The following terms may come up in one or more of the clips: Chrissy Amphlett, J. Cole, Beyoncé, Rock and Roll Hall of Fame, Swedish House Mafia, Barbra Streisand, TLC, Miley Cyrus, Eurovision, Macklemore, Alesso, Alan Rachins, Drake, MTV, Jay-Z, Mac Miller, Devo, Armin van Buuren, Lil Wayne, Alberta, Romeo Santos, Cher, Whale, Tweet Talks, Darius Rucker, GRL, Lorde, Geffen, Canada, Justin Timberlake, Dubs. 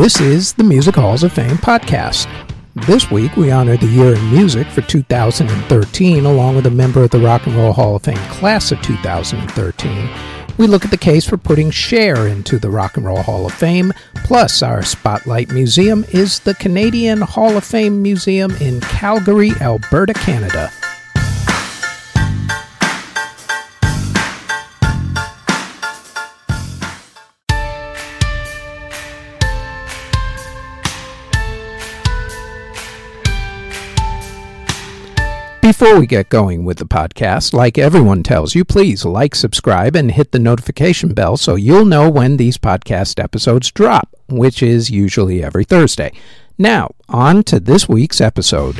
This is the Music Halls of Fame podcast. This week, we honor the year in music for 2013, along with a member of the Rock and Roll Hall of Fame class of 2013. We look at the case for putting Cher into the Rock and Roll Hall of Fame. Plus, our Spotlight Museum is the Canadian Hall of Fame Museum in Calgary, Alberta, Canada. Before we get going with the podcast, like everyone tells you, please like, subscribe, and hit the notification bell so you'll know when these podcast episodes drop, which is usually every Thursday. Now, on to this week's episode.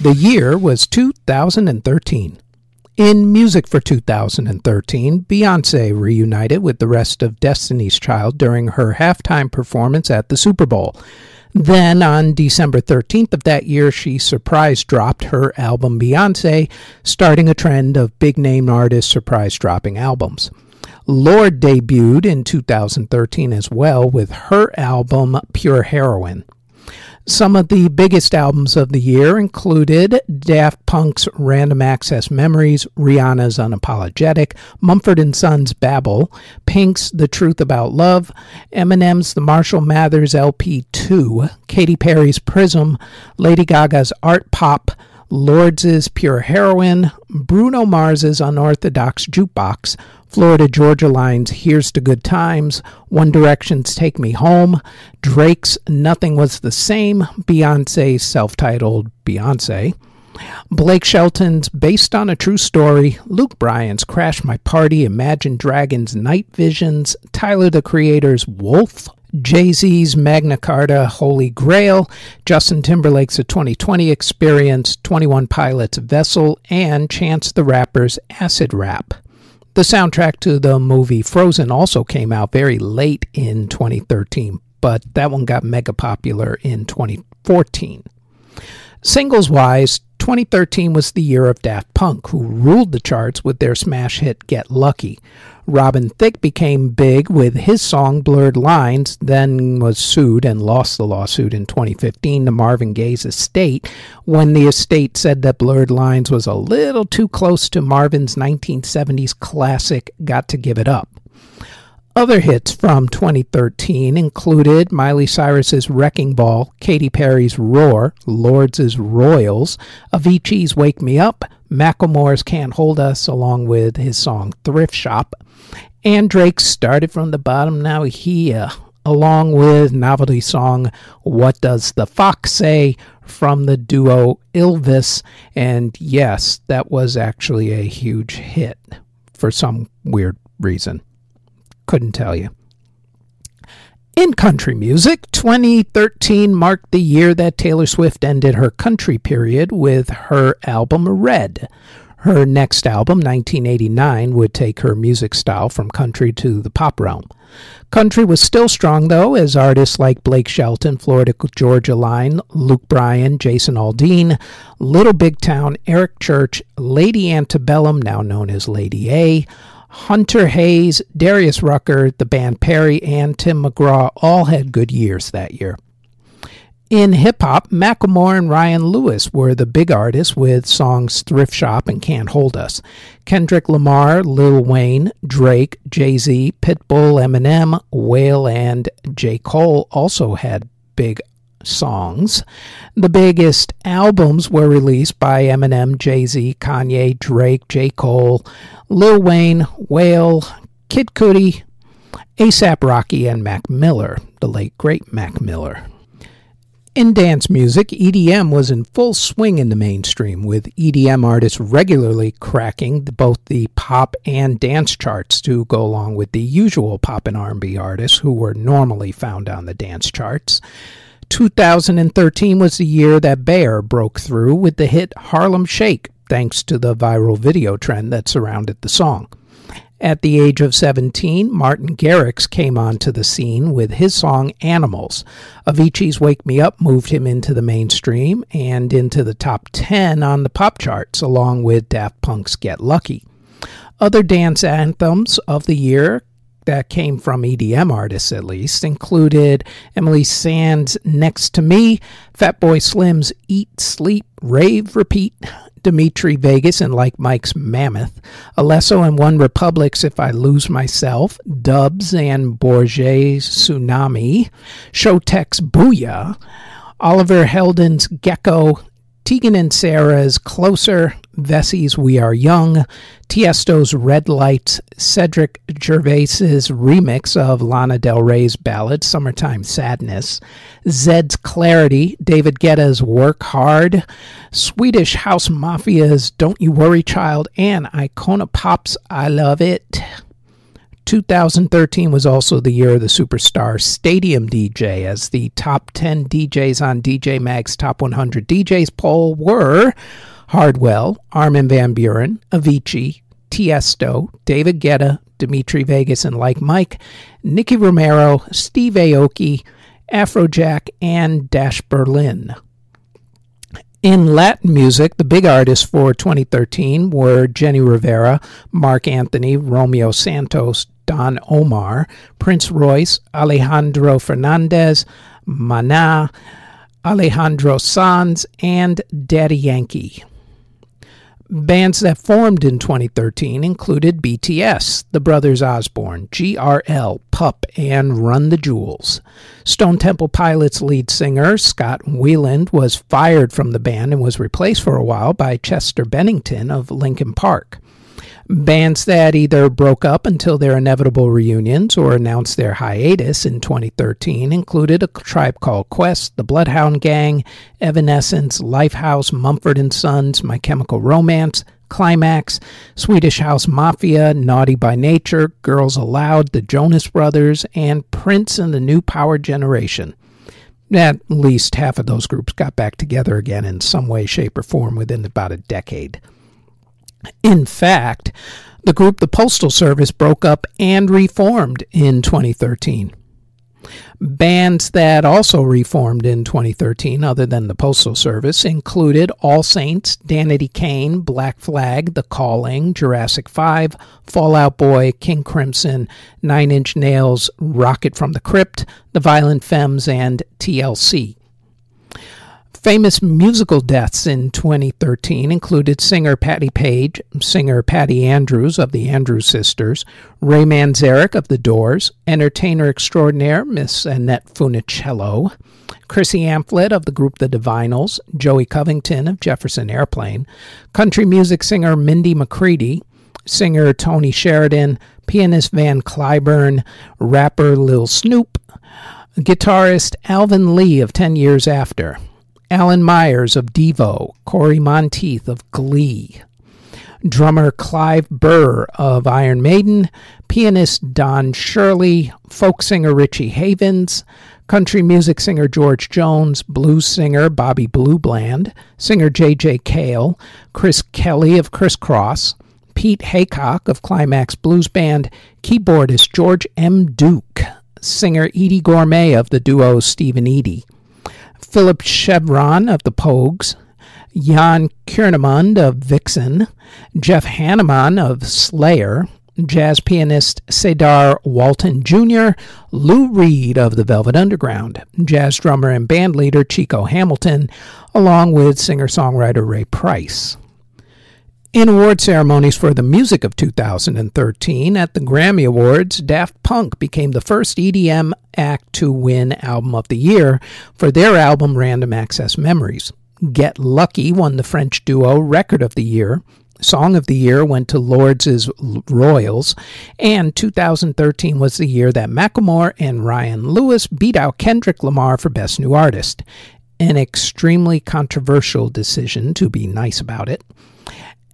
The year was 2013. In music for 2013, Beyoncé reunited with the rest of Destiny's Child during her halftime performance at the Super Bowl. Then, on December 13th of that year, she surprise dropped her album Beyoncé, starting a trend of big-name artists surprise dropping albums. Lorde debuted in 2013 as well with her album Pure Heroine. Some of the biggest albums of the year included Daft Punk's Random Access Memories, Rihanna's Unapologetic, Mumford & Sons' Babel, Pink's The Truth About Love, Eminem's The Marshall Mathers LP 2, Katy Perry's Prism, Lady Gaga's Art Pop, Lorde's Pure Heroine, Bruno Mars's Unorthodox Jukebox, Florida Georgia Line's Here's to Good Times, One Direction's Take Me Home, Drake's Nothing Was the Same, Beyoncé's self-titled Beyoncé, Blake Shelton's Based on a True Story, Luke Bryan's Crash My Party, Imagine Dragons' Night Visions, Tyler the Creator's Wolf, Jay-Z's Magna Carta Holy Grail, Justin Timberlake's A 2020 Experience, 21 Pilots' Vessel, and Chance the Rapper's Acid Rap. The soundtrack to the movie Frozen also came out very late in 2013, but that one got mega popular in 2014. Singles-wise, 2013 was the year of Daft Punk, who ruled the charts with their smash hit Get Lucky. Robin Thicke became big with his song Blurred Lines, then was sued and lost the lawsuit in 2015 to Marvin Gaye's estate when the estate said that Blurred Lines was a little too close to Marvin's 1970s classic Got to Give It Up. Other hits from 2013 included Miley Cyrus's Wrecking Ball, Katy Perry's Roar, Lorde's Royals, Avicii's Wake Me Up, Macklemore's Can't Hold Us, along with his song Thrift Shop, and Drake's Started From the Bottom, Now Here, along with novelty song What Does the Fox Say from the duo Elvis, and yes, that was actually a huge hit for some weird reason. Couldn't tell you. In country music, 2013 marked the year that Taylor Swift ended her country period with her album Red. Her next album, 1989, would take her music style from country to the pop realm. Country was still strong, though, as artists like Blake Shelton, Florida Georgia Line, Luke Bryan, Jason Aldean, Little Big Town, Eric Church, Lady Antebellum, now known as Lady A, Hunter Hayes, Darius Rucker, the band Perry, and Tim McGraw all had good years that year. In hip-hop, Macklemore and Ryan Lewis were the big artists with songs Thrift Shop and Can't Hold Us. Kendrick Lamar, Lil Wayne, Drake, Jay-Z, Pitbull, Eminem, Whale, and J. Cole also had big songs. The biggest albums were released by Eminem, Jay-Z, Kanye, Drake, J. Cole, Lil Wayne, Whale, Kid Cudi, A$AP Rocky, and Mac Miller, the late great Mac Miller. In dance music, EDM was in full swing in the mainstream, with EDM artists regularly cracking both the pop and dance charts to go along with the usual pop and R&B artists who were normally found on the dance charts. 2013 was the year that Bear broke through with the hit Harlem Shake, thanks to the viral video trend that surrounded the song. At the age of 17, Martin Garrix came onto the scene with his song Animals. Avicii's Wake Me Up moved him into the mainstream and into the top 10 on the pop charts, along with Daft Punk's Get Lucky. Other dance anthems of the year that came from EDM artists, at least, included Emily Sand's Next to Me, Fatboy Slim's Eat, Sleep, Rave, Repeat, Dimitri Vegas and Like Mike's Mammoth, Alesso and One Republic's If I Lose Myself, Dubs and Bourget's Tsunami, Showtek's Booyah, Oliver Heldens' Gecko, Tegan and Sarah's Closer, Vessie's We Are Young, Tiesto's Red Lights, Cedric Gervais's remix of Lana Del Rey's ballad, Summertime Sadness, Zed's Clarity, David Guetta's Work Hard, Swedish House Mafia's Don't You Worry Child, and Icona Pop's I Love It. 2013 was also the year of the superstar stadium DJ, as the top 10 DJs on DJ Mag's Top 100 DJs poll were Hardwell, Armin van Buuren, Avicii, Tiesto, David Guetta, Dimitri Vegas and Like Mike, Nicky Romero, Steve Aoki, Afrojack, and Dash Berlin. In Latin music, the big artists for 2013 were Jenny Rivera, Marc Anthony, Romeo Santos, Don Omar, Prince Royce, Alejandro Fernandez, Maná, Alejandro Sanz, and Daddy Yankee. Bands that formed in 2013 included BTS, The Brothers Osborne, GRL, Pup, and Run the Jewels. Stone Temple Pilots lead singer Scott Weiland was fired from the band and was replaced for a while by Chester Bennington of Linkin Park. Bands that either broke up until their inevitable reunions or announced their hiatus in 2013 included A Tribe Called Quest, The Bloodhound Gang, Evanescence, Lifehouse, Mumford & Sons, My Chemical Romance, Climax, Swedish House Mafia, Naughty by Nature, Girls Aloud, The Jonas Brothers, and Prince and the New Power Generation. At least half of those groups got back together again in some way, shape, or form within about a decade. In fact, the group The Postal Service broke up and reformed in 2013. Bands that also reformed in 2013, other than The Postal Service, included All Saints, Danity Kane, Black Flag, The Calling, Jurassic 5, Fall Out Boy, King Crimson, Nine Inch Nails, Rocket from the Crypt, The Violent Femmes, and TLC. Famous musical deaths in 2013 included singer Patti Page, singer Patty Andrews of the Andrews Sisters, Ray Manzarek of The Doors, entertainer extraordinaire Miss Annette Funicello, Chrissy Amphlett of the group The Divinyls, Joey Covington of Jefferson Airplane, country music singer Mindy McCready, singer Tony Sheridan, pianist Van Cliburn, rapper Lil Snoop, guitarist Alvin Lee of 10 Years After, Alan Myers of Devo, Cory Monteith of Glee, drummer Clive Burr of Iron Maiden, pianist Don Shirley, folk singer Richie Havens, country music singer George Jones, blues singer Bobby Blue Bland, singer J.J. Cale, Chris Kelly of Criss Cross, Pete Haycock of Climax Blues Band, keyboardist George M. Duke, singer Edie Gourmet of the duo Steve and Edie, Philip Chevron of The Pogues, Jan Kiernemund of Vixen, Jeff Hanneman of Slayer, jazz pianist Cedar Walton Jr., Lou Reed of The Velvet Underground, jazz drummer and band leader Chico Hamilton, along with singer-songwriter Ray Price. In award ceremonies for the music of 2013 at the Grammy Awards, Daft Punk became the first EDM act to win Album of the Year for their album Random Access Memories. Get Lucky won the French duo Record of the Year. Song of the Year went to Lorde's Royals. And 2013 was the year that Macklemore and Ryan Lewis beat out Kendrick Lamar for Best New Artist. An extremely controversial decision, to be nice about it.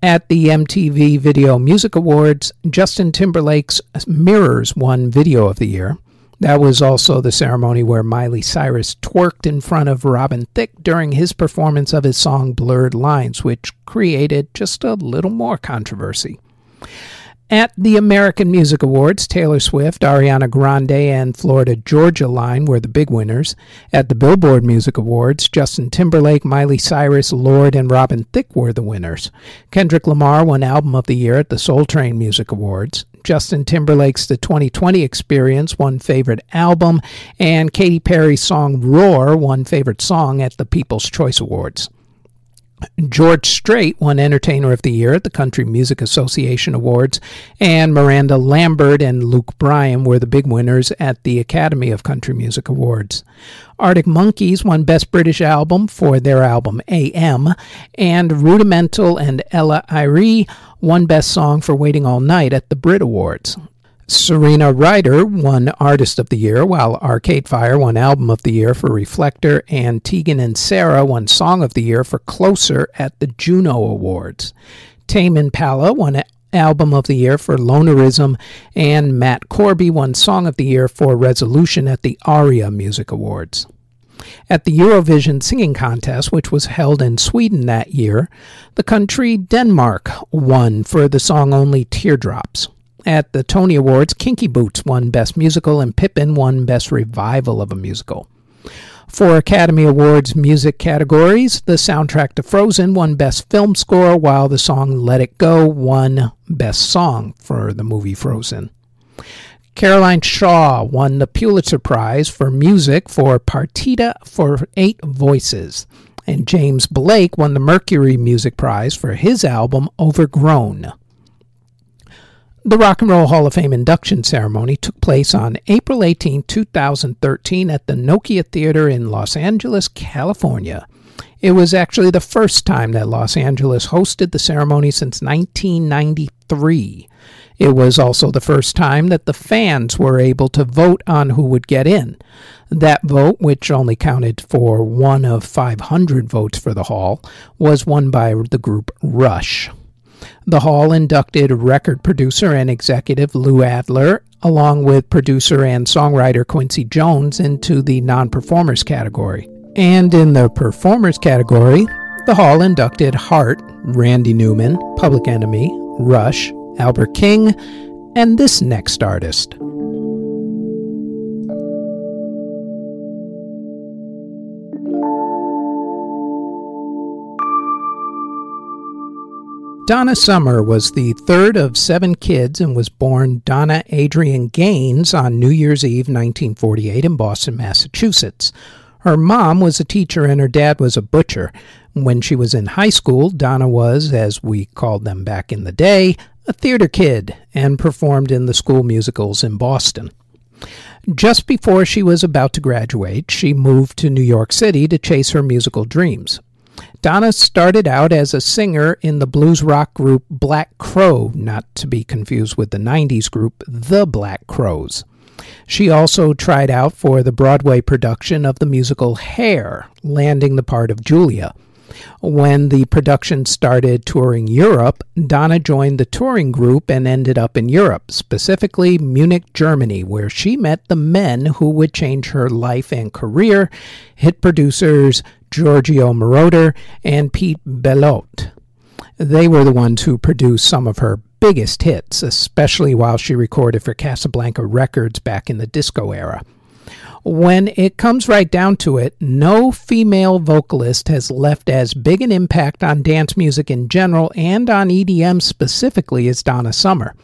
At the MTV Video Music Awards, Justin Timberlake's Mirrors won Video of the Year. That was also the ceremony where Miley Cyrus twerked in front of Robin Thicke during his performance of his song Blurred Lines, which created just a little more controversy. At the American Music Awards, Taylor Swift, Ariana Grande, and Florida Georgia Line were the big winners. At the Billboard Music Awards, Justin Timberlake, Miley Cyrus, Lorde, and Robin Thicke were the winners. Kendrick Lamar won Album of the Year at the Soul Train Music Awards. Justin Timberlake's The 2020 Experience won Favorite Album, and Katy Perry's song Roar won Favorite Song at the People's Choice Awards. George Strait won Entertainer of the Year at the Country Music Association Awards, and Miranda Lambert and Luke Bryan were the big winners at the Academy of Country Music Awards. Arctic Monkeys won Best British Album for their album AM, and Rudimental and Ella Iree won Best Song for Waiting All Night at the Brit Awards. Serena Ryder won Artist of the Year, while Arcade Fire won Album of the Year for Reflector, and Tegan and Sarah won Song of the Year for Closer at the Juno Awards. Tame Impala won Album of the Year for Lonerism, and Matt Corby won Song of the Year for Resolution at the ARIA Music Awards. At the Eurovision Singing Contest, which was held in Sweden that year, the country Denmark won for the song Only Teardrops. At the Tony Awards, Kinky Boots won Best Musical and Pippin won Best Revival of a Musical. For Academy Awards music categories, the soundtrack to Frozen won Best Film Score, while the song Let It Go won Best Song for the movie Frozen. Caroline Shaw won the Pulitzer Prize for Music for Partita for Eight Voices, and James Blake won the Mercury Music Prize for his album Overgrown. The Rock and Roll Hall of Fame induction ceremony took place on April 18, 2013 at the Nokia Theater in Los Angeles, California. It was actually the first time that Los Angeles hosted the ceremony since 1993. It was also the first time that the fans were able to vote on who would get in. That vote, which only counted for one of 500 votes for the hall, was won by the group Rush. The hall inducted record producer and executive Lou Adler, along with producer and songwriter Quincy Jones, into the non-performers category. And in the performers category, the hall inducted Heart, Randy Newman, Public Enemy, Rush, Albert King, and this next artist. Donna Summer was the third of seven kids and was born Donna Adrian Gaines on New Year's Eve 1948 in Boston, Massachusetts. Her mom was a teacher and her dad was a butcher. When she was in high school, Donna was, as we called them back in the day, a theater kid and performed in the school musicals in Boston. Just before she was about to graduate, she moved to New York City to chase her musical dreams. Donna started out as a singer in the blues rock group Black Crow, not to be confused with the 90s group The Black Crows. She also tried out for the Broadway production of the musical Hair, landing the part of Julia. When the production started touring Europe, Donna joined the touring group and ended up in Europe, specifically Munich, Germany, where she met the men who would change her life and career, hit producers Giorgio Moroder and Pete Bellotte. They were the ones who produced some of her biggest hits, especially while she recorded for Casablanca Records back in the disco era. When it comes right down to it, no female vocalist has left as big an impact on dance music in general and on EDM specifically as Donna Summer.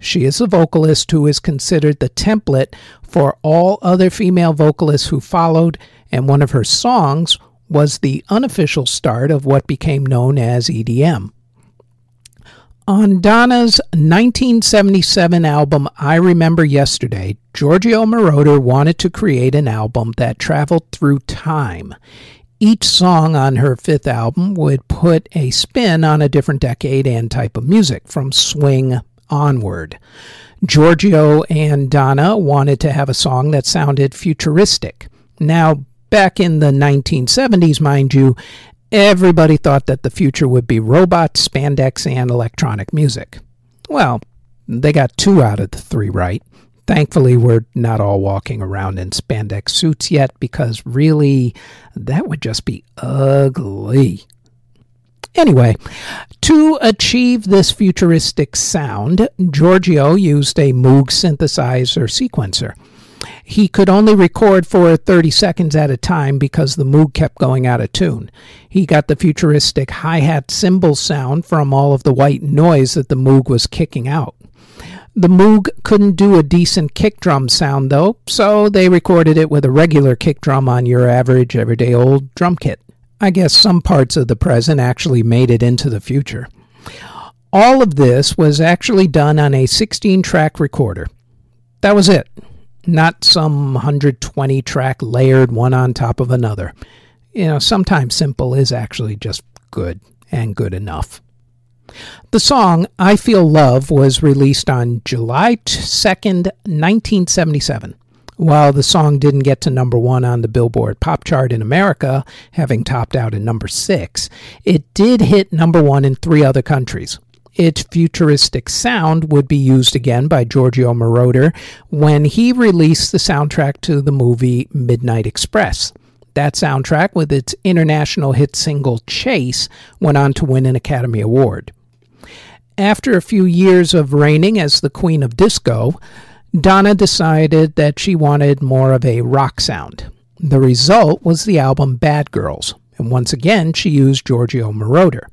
She is a vocalist who is considered the template for all other female vocalists who followed, and one of her songs was the unofficial start of what became known as EDM. On Donna's 1977 album, I Remember Yesterday, Giorgio Moroder wanted to create an album that traveled through time. Each song on her fifth album would put a spin on a different decade and type of music, from swing onward. Giorgio and Donna wanted to have a song that sounded futuristic. Now, back in the 1970s, mind you, everybody thought that the future would be robots, spandex, and electronic music. Well, they got two out of the three right. Thankfully, we're not all walking around in spandex suits yet, because really, that would just be ugly. Anyway, to achieve this futuristic sound, Giorgio used a Moog synthesizer sequencer. He could only record for 30 seconds at a time because the Moog kept going out of tune. He got the futuristic hi-hat cymbal sound from all of the white noise that the Moog was kicking out. The Moog couldn't do a decent kick drum sound, though, so they recorded it with a regular kick drum on your average, everyday old drum kit. I guess some parts of the present actually made it into the future. All of this was actually done on a 16-track recorder. That was it. Not some 120-track layered one on top of another. You know, sometimes simple is actually just good and good enough. The song, I Feel Love, was released on July 2nd, 1977. While the song didn't get to number one on the Billboard Pop Chart in America, having topped out at number 6, it did hit number 1 in 3 other countries. Its futuristic sound would be used again by Giorgio Moroder when he released the soundtrack to the movie Midnight Express. That soundtrack, with its international hit single Chase, went on to win an Academy Award. After a few years of reigning as the Queen of Disco, Donna decided that she wanted more of a rock sound. The result was the album Bad Girls, and once again she used Giorgio Moroder.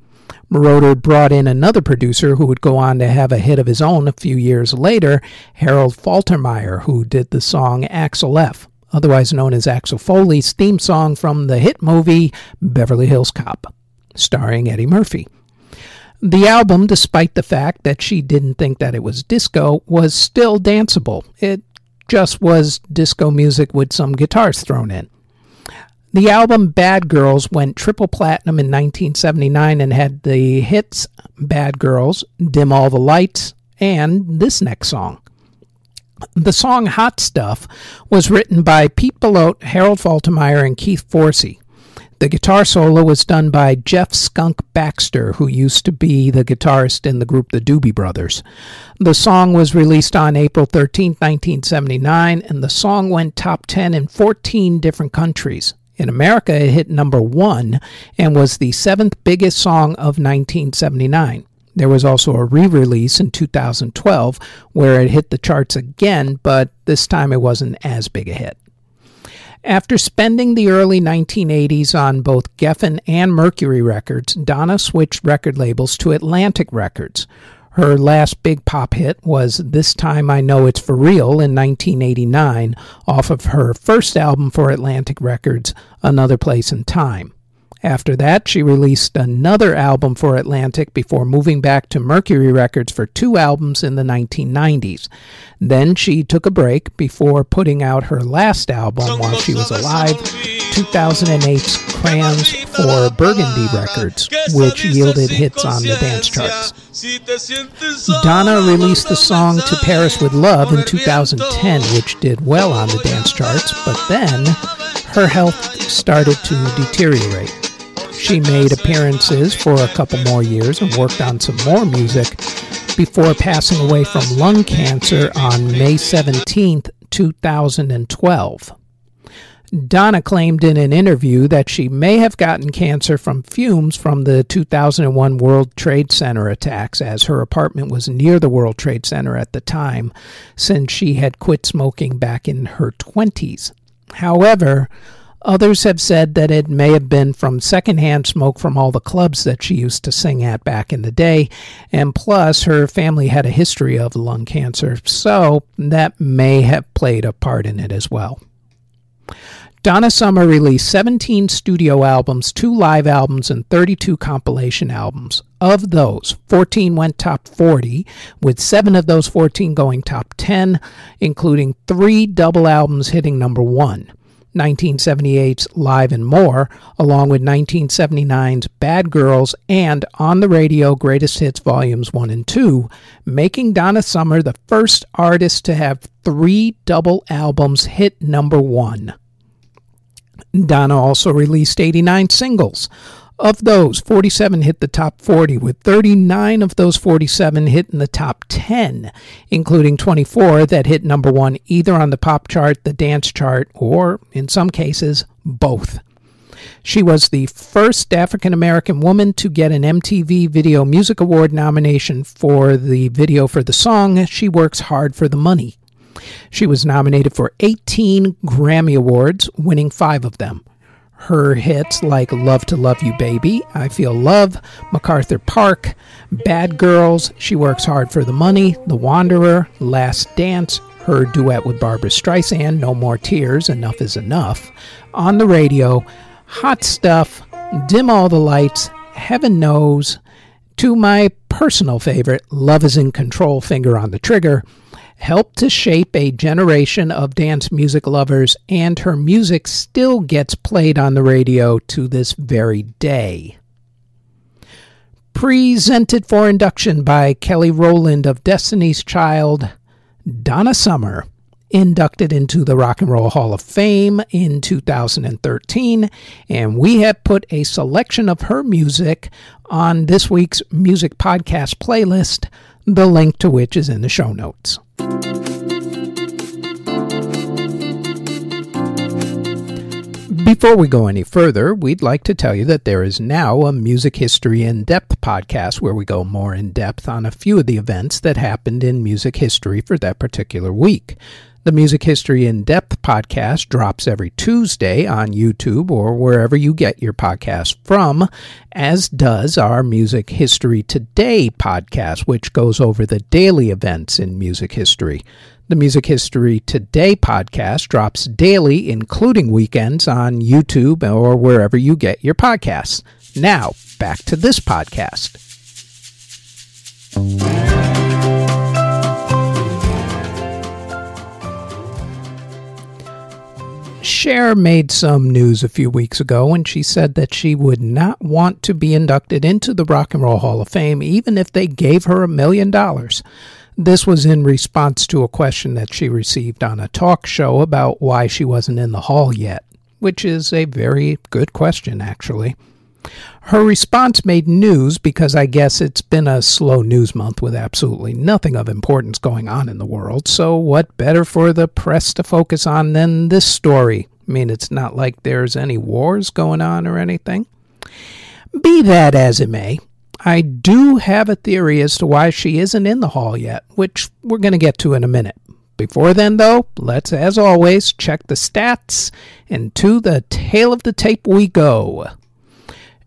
Moroder brought in another producer who would go on to have a hit of his own a few years later, Harold Faltermeyer, who did the song Axel F., otherwise known as Axel Foley's theme song from the hit movie Beverly Hills Cop, starring Eddie Murphy. The album, despite the fact that she didn't think that it was disco, was still danceable. It just was disco music with some guitars thrown in. The album Bad Girls went triple platinum in 1979 and had the hits Bad Girls, Dim All the Lights, and this next song. The song Hot Stuff was written by Pete Bellotte, Harold Faltermeyer, and Keith Forsey. The guitar solo was done by Jeff Skunk Baxter, who used to be the guitarist in the group The Doobie Brothers. The song was released on April 13, 1979, and the song went top 10 in 14 different countries. In America, it hit number 1 and was the 7th biggest song of 1979. There was also a re-release in 2012 where it hit the charts again, but this time it wasn't as big a hit. After spending the early 1980s on both Geffen and Mercury Records, Donna switched record labels to Atlantic Records. Her last big pop hit was This Time I Know It's For Real in 1989 off of her first album for Atlantic Records, Another Place in Time. After that, she released another album for Atlantic before moving back to Mercury Records for 2 albums in the 1990s. Then she took a break before putting out her last album while she was alive, 2008's Crayons for Burgundy Records, which yielded hits on the dance charts. Donna released the song To Paris With Love in 2010, which did well on the dance charts, but then her health started to deteriorate. She made appearances for a couple more years and worked on some more music before passing away from lung cancer on May 17, 2012. Donna claimed in an interview that she may have gotten cancer from fumes from the 2001 World Trade Center attacks, as her apartment was near the World Trade Center at the time, since she had quit smoking back in her 20s. However, others have said that it may have been from secondhand smoke from all the clubs that she used to sing at back in the day, and plus her family had a history of lung cancer, so that may have played a part in it as well. Donna Summer released 17 studio albums, 2 live albums, and 32 compilation albums. Of those, 14 went top 40, with 7 of those 14 going top 10, including 3 double albums hitting number 1. 1978's Live and More, along with 1979's Bad Girls and On the Radio Greatest Hits Volumes 1 and 2, making Donna Summer the first artist to have 3 double albums hit number 1. Donna also released 89 singles. Of those, 47 hit the top 40, with 39 of those 47 hitting the top 10, including 24 that hit number 1 either on the pop chart, the dance chart, or, in some cases, both. She was the first African-American woman to get an MTV Video Music Award nomination for the video for the song She Works Hard for the Money. She was nominated for 18 Grammy Awards, winning 5 of them. Her hits like Love to Love You Baby, I Feel Love, MacArthur Park, Bad Girls, She Works Hard for the Money, The Wanderer, Last Dance, her duet with Barbra Streisand, No More Tears, Enough is Enough, On the Radio, Hot Stuff, Dim All the Lights, Heaven Knows, to my personal favorite, Love is in Control, Finger on the Trigger, helped to shape a generation of dance music lovers, and her music still gets played on the radio to this very day. Presented for induction by Kelly Rowland of Destiny's Child, Donna Summer, inducted into the Rock and Roll Hall of Fame in 2013, and we have put a selection of her music on this week's music podcast playlist, the link to which is in the show notes. Before we go any further, we'd like to tell you that there is now a Music History In Depth podcast where we go more in depth on a few of the events that happened in music history for that particular week. The Music History In Depth podcast drops every Tuesday on YouTube or wherever you get your podcast from, as does our Music History Today podcast, which goes over the daily events in music history. The Music History Today podcast drops daily, including weekends, on YouTube or wherever you get your podcasts. Now, back to this podcast. Cher made some news a few weeks ago when she said that she would not want to be inducted into the Rock and Roll Hall of Fame even if they gave her $1 million. This was in response to a question that she received on a talk show about why she wasn't in the hall yet, which is a very good question, actually. Her response made news because I guess it's been a slow news month with absolutely nothing of importance going on in the world, so what better for the press to focus on than this story? I mean, it's not like there's any wars going on or anything. Be that as it may, I do have a theory as to why she isn't in the hall yet, which we're going to get to in a minute. Before then, though, let's, as always, check the stats, and to the tail of the tape we go.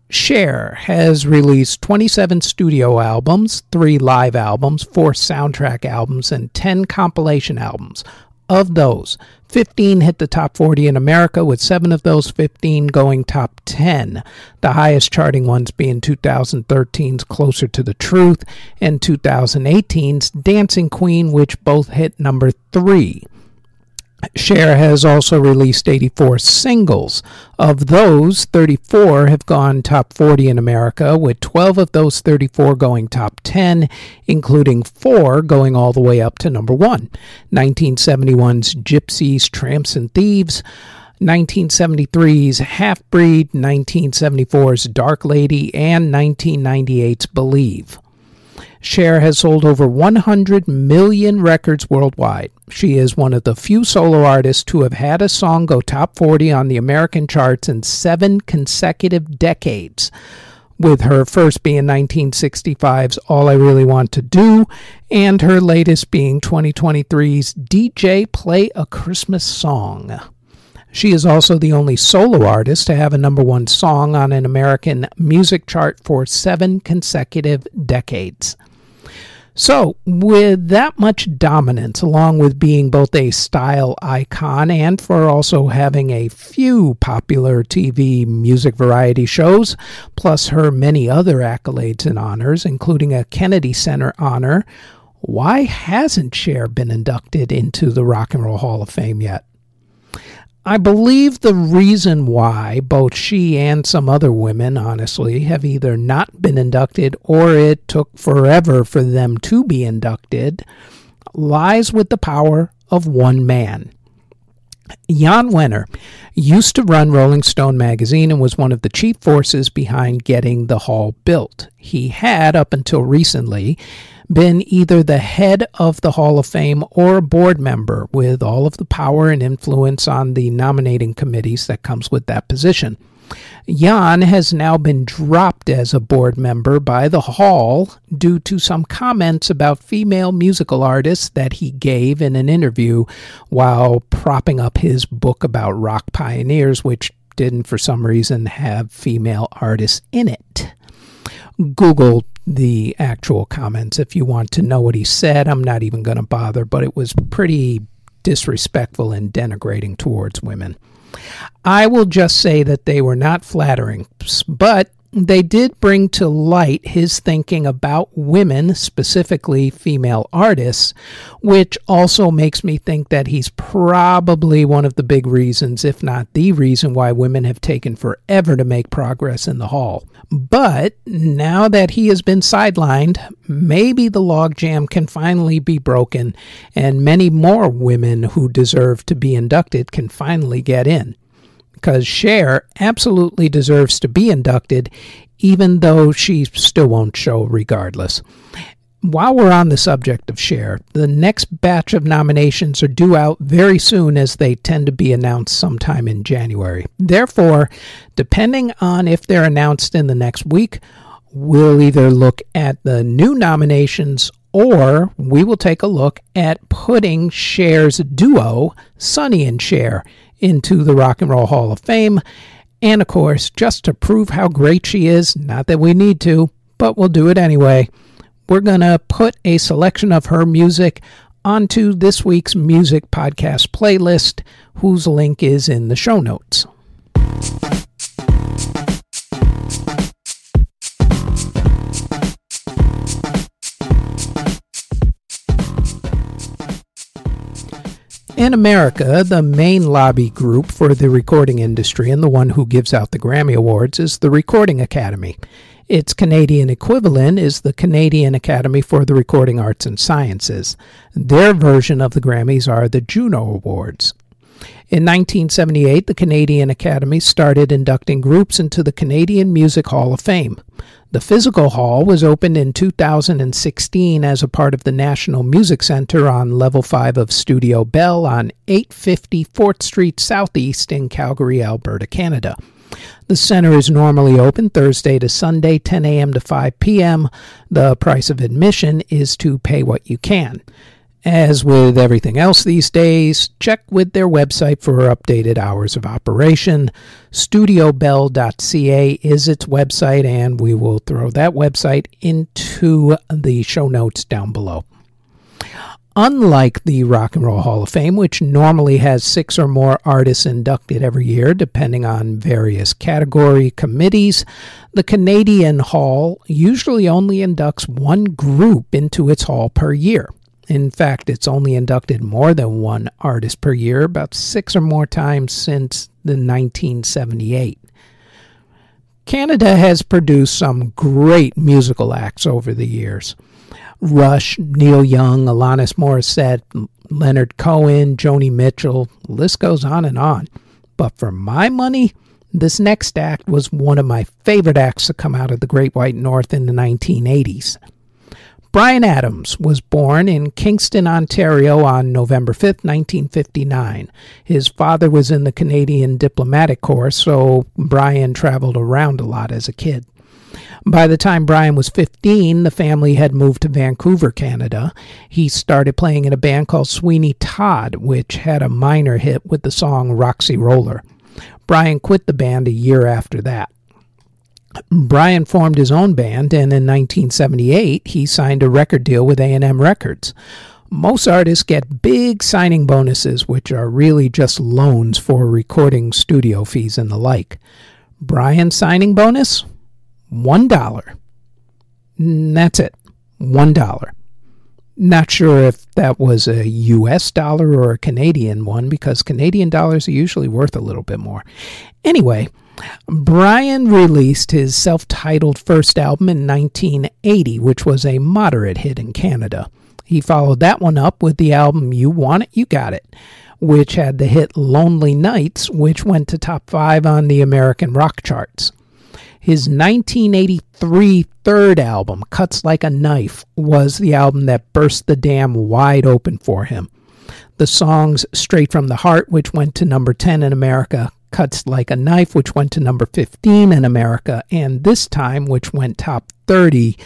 Cher has released 27 studio albums, 3 live albums, 4 soundtrack albums, and 10 compilation albums. Of those, 15 hit the top 40 in America, with 7 of those 15 going top 10, the highest charting ones being 2013's Closer to the Truth and 2018's Dancing Queen, which both hit number 3. Cher has also released 84 singles. Of those, 34 have gone top 40 in America, with 12 of those 34 going top 10, including 4 going all the way up to number 1. 1971's Gypsies, Tramps, and Thieves, 1973's Half-Breed, 1974's Dark Lady, and 1998's Believe. Cher has sold over 100 million records worldwide. She is one of the few solo artists to have had a song go top 40 on the American charts in 7 consecutive decades, with her first being 1965's All I Really Want to Do, and her latest being 2023's DJ Play a Christmas Song. She is also the only solo artist to have a number 1 song on an American music chart for 7 consecutive decades. So, with that much dominance, along with being both a style icon and for also having a few popular TV music variety shows, plus her many other accolades and honors, including a Kennedy Center honor, why hasn't Cher been inducted into the Rock and Roll Hall of Fame yet? I believe the reason why both she and some other women, honestly, have either not been inducted or it took forever for them to be inducted lies with the power of one man. Jan Wenner used to run Rolling Stone magazine and was one of the chief forces behind getting the hall built. He had, up until recently, been either the head of the Hall of Fame or a board member, with all of the power and influence on the nominating committees that comes with that position. Jan has now been dropped as a board member by the Hall due to some comments about female musical artists that he gave in an interview while propping up his book about rock pioneers, which didn't, for some reason, have female artists in it. Google the actual comments if you want to know what he said. I'm not even going to bother, but it was pretty disrespectful and denigrating towards women. I will just say that they were not flattering, but they did bring to light his thinking about women, specifically female artists, which also makes me think that he's probably one of the big reasons, if not the reason, why women have taken forever to make progress in the Hall. But now that he has been sidelined, maybe the logjam can finally be broken and many more women who deserve to be inducted can finally get in. Because Cher absolutely deserves to be inducted, even though she still won't show regardless. While we're on the subject of Cher, the next batch of nominations are due out very soon, as they tend to be announced sometime in January. Therefore, depending on if they're announced in the next week, we'll either look at the new nominations or we will take a look at putting Cher's duo, Sonny and Cher, into the Rock and Roll Hall of Fame. And of course, just to prove how great she is, not that we need to, but we'll do it anyway, we're going to put a selection of her music onto this week's music podcast playlist, whose link is in the show notes. In America, the main lobby group for the recording industry and the one who gives out the Grammy Awards is the Recording Academy. Its Canadian equivalent is the Canadian Academy for the Recording Arts and Sciences. Their version of the Grammys are the Juno Awards. In 1978, the Canadian Academy started inducting groups into the Canadian Music Hall of Fame. The physical hall was opened in 2016 as a part of the National Music Center on Level 5 of Studio Bell on 850 4th Street Southeast in Calgary, Alberta, Canada. The center is normally open Thursday to Sunday, 10 a.m. to 5 p.m. The price of admission is to pay what you can. As with everything else these days, check with their website for updated hours of operation. StudioBell.ca is its website, and we will throw that website into the show notes down below. Unlike the Rock and Roll Hall of Fame, which normally has 6 or more artists inducted every year, depending on various category committees, the Canadian Hall usually only inducts one group into its hall per year. In fact, it's only inducted more than one artist per year, about 6 or more times since the 1978. Canada has produced some great musical acts over the years. Rush, Neil Young, Alanis Morissette, Leonard Cohen, Joni Mitchell, the list goes on. But for my money, this next act was one of my favorite acts to come out of the Great White North in the 1980s. Bryan Adams was born in Kingston, Ontario on November 5th, 1959. His father was in the Canadian Diplomatic Corps, so Bryan traveled around a lot as a kid. By the time Bryan was 15, the family had moved to Vancouver, Canada. He started playing in a band called Sweeney Todd, which had a minor hit with the song Roxy Roller. Bryan quit the band a year after that. Bryan formed his own band, and in 1978, he signed a record deal with A&M Records. Most artists get big signing bonuses, which are really just loans for recording studio fees and the like. Bryan's signing bonus? $1. That's it. $1. Not sure if that was a U.S. dollar or a Canadian one, because Canadian dollars are usually worth a little bit more. Anyway, Bryan released his self-titled first album in 1980, which was a moderate hit in Canada. He followed that one up with the album You Want It, You Got It, which had the hit Lonely Nights, which went to top 5 on the American rock charts. His 1983 third album, Cuts Like a Knife, was the album that burst the dam wide open for him. The songs Straight from the Heart, which went to number 10 in America, Cuts Like a Knife, which went to number 15 in America, and This Time, which went top 30,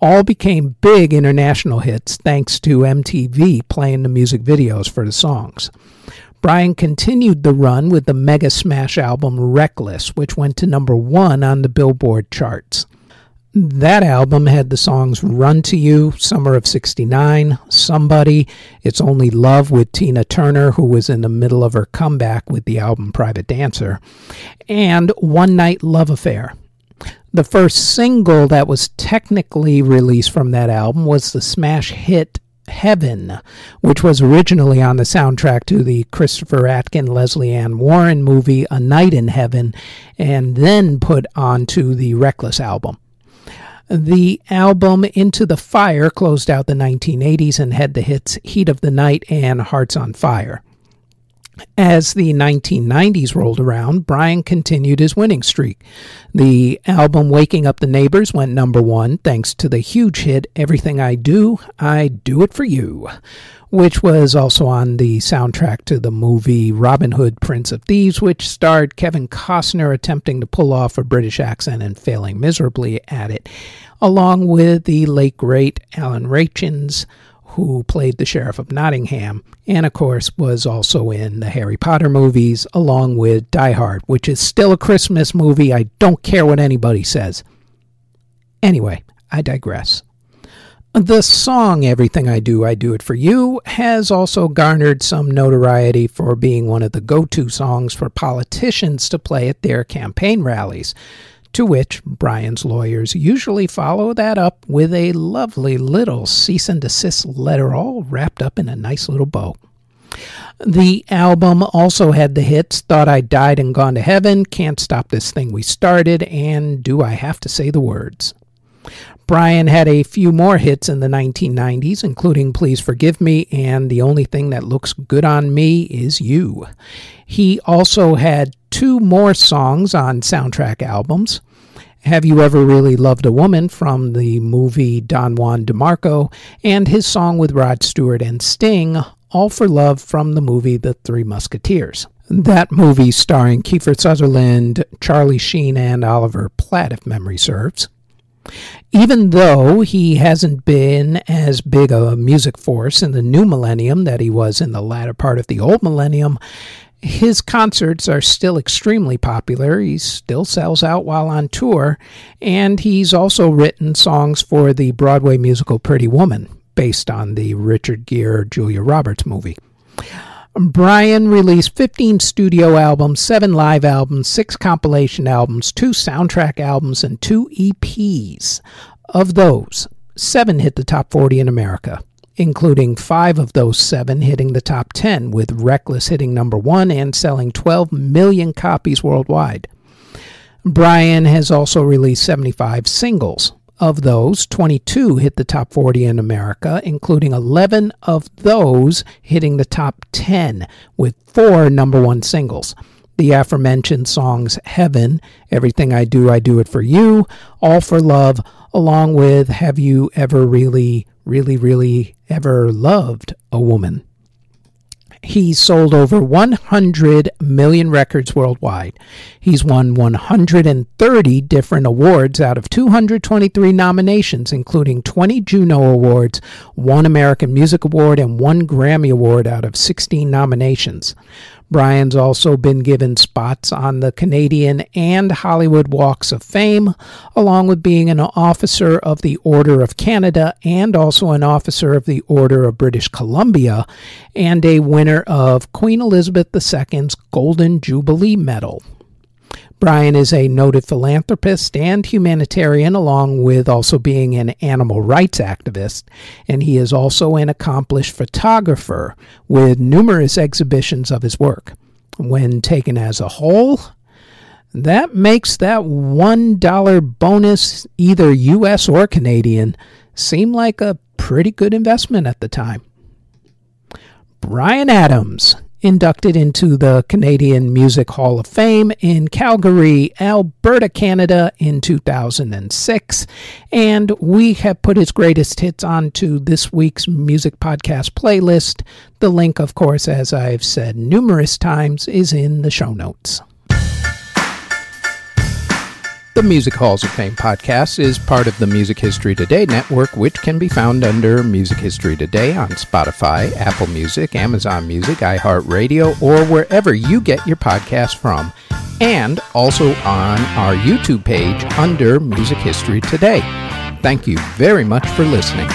all became big international hits thanks to MTV playing the music videos for the songs. Bryan continued the run with the mega smash album Reckless, which went to number 1 on the Billboard charts. That album had the songs Run to You, Summer of 69, Somebody, It's Only Love with Tina Turner, who was in the middle of her comeback with the album Private Dancer, and One Night Love Affair. The first single that was technically released from that album was the smash hit Heaven, which was originally on the soundtrack to the Christopher Atkin, Leslie Ann Warren movie A Night in Heaven, and then put onto the Reckless album. The album Into the Fire closed out the 1980s and had the hits Heat of the Night and Hearts on Fire. As the 1990s rolled around, Bryan continued his winning streak. The album Waking Up the Neighbors went number 1 thanks to the huge hit Everything I Do It For You, which was also on the soundtrack to the movie Robin Hood, Prince of Thieves, which starred Kevin Costner attempting to pull off a British accent and failing miserably at it, along with the late great Alan Rachins, who played the Sheriff of Nottingham, and of course was also in the Harry Potter movies, along with Die Hard, which is still a Christmas movie. I don't care what anybody says. Anyway, I digress. The song Everything I Do It For You has also garnered some notoriety for being one of the go-to songs for politicians to play at their campaign rallies, to which Bryan's lawyers usually follow that up with a lovely little cease and desist letter all wrapped up in a nice little bow. The album also had the hits Thought I Died and Gone to Heaven, Can't Stop This Thing We Started, and Do I Have to Say the Words? Bryan had a few more hits in the 1990s, including Please Forgive Me and The Only Thing That Looks Good on Me Is You. He also had 2 more songs on soundtrack albums, Have You Ever Really Loved a Woman from the movie Don Juan DeMarco, and his song with Rod Stewart and Sting, All for Love, from the movie The Three Musketeers. That movie starring Kiefer Sutherland, Charlie Sheen, and Oliver Platt, if memory serves. Even though he hasn't been as big a music force in the new millennium that he was in the latter part of the old millennium, his concerts are still extremely popular. He still sells out while on tour, and he's also written songs for the Broadway musical Pretty Woman, based on the Richard Gere, Julia Roberts movie. Bryan released 15 studio albums, 7 live albums, 6 compilation albums, 2 soundtrack albums, and 2 EPs. Of those, 7 hit the top 40 in America, including 5 of those 7 hitting the top 10, with Reckless hitting number 1 and selling 12 million copies worldwide. Bryan has also released 75 singles. Of those, 22 hit the top 40 in America, including 11 of those hitting the top 10, with 4 number 1 singles. The aforementioned songs Heaven, Everything I Do It For You, All For Love, along with Have You Ever Really, Really, Really Ever Loved a Woman. He's sold over 100 million records worldwide. He's won 130 different awards out of 223 nominations, including 20 Juno Awards, 1 American Music Award, and 1 Grammy Award out of 16 nominations. Bryan's also been given spots on the Canadian and Hollywood Walks of Fame, along with being an Officer of the Order of Canada and also an Officer of the Order of British Columbia, and a winner of Queen Elizabeth II's Golden Jubilee Medal. Bryan is a noted philanthropist and humanitarian, along with also being an animal rights activist, and he is also an accomplished photographer with numerous exhibitions of his work. When taken as a whole, that makes that $1 bonus, either U.S. or Canadian, seem like a pretty good investment at the time. Bryan Adams, inducted into the Canadian Music Hall of Fame in Calgary, Alberta, Canada in 2006. And we have put his greatest hits onto this week's music podcast playlist. The link, of course, as I've said numerous times, is in the show notes. The Music Halls of Fame podcast is part of the Music History Today network, which can be found under Music History Today on Spotify, Apple Music, Amazon Music, iHeartRadio, or wherever you get your podcasts from, and also on our YouTube page under Music History Today. Thank you very much for listening.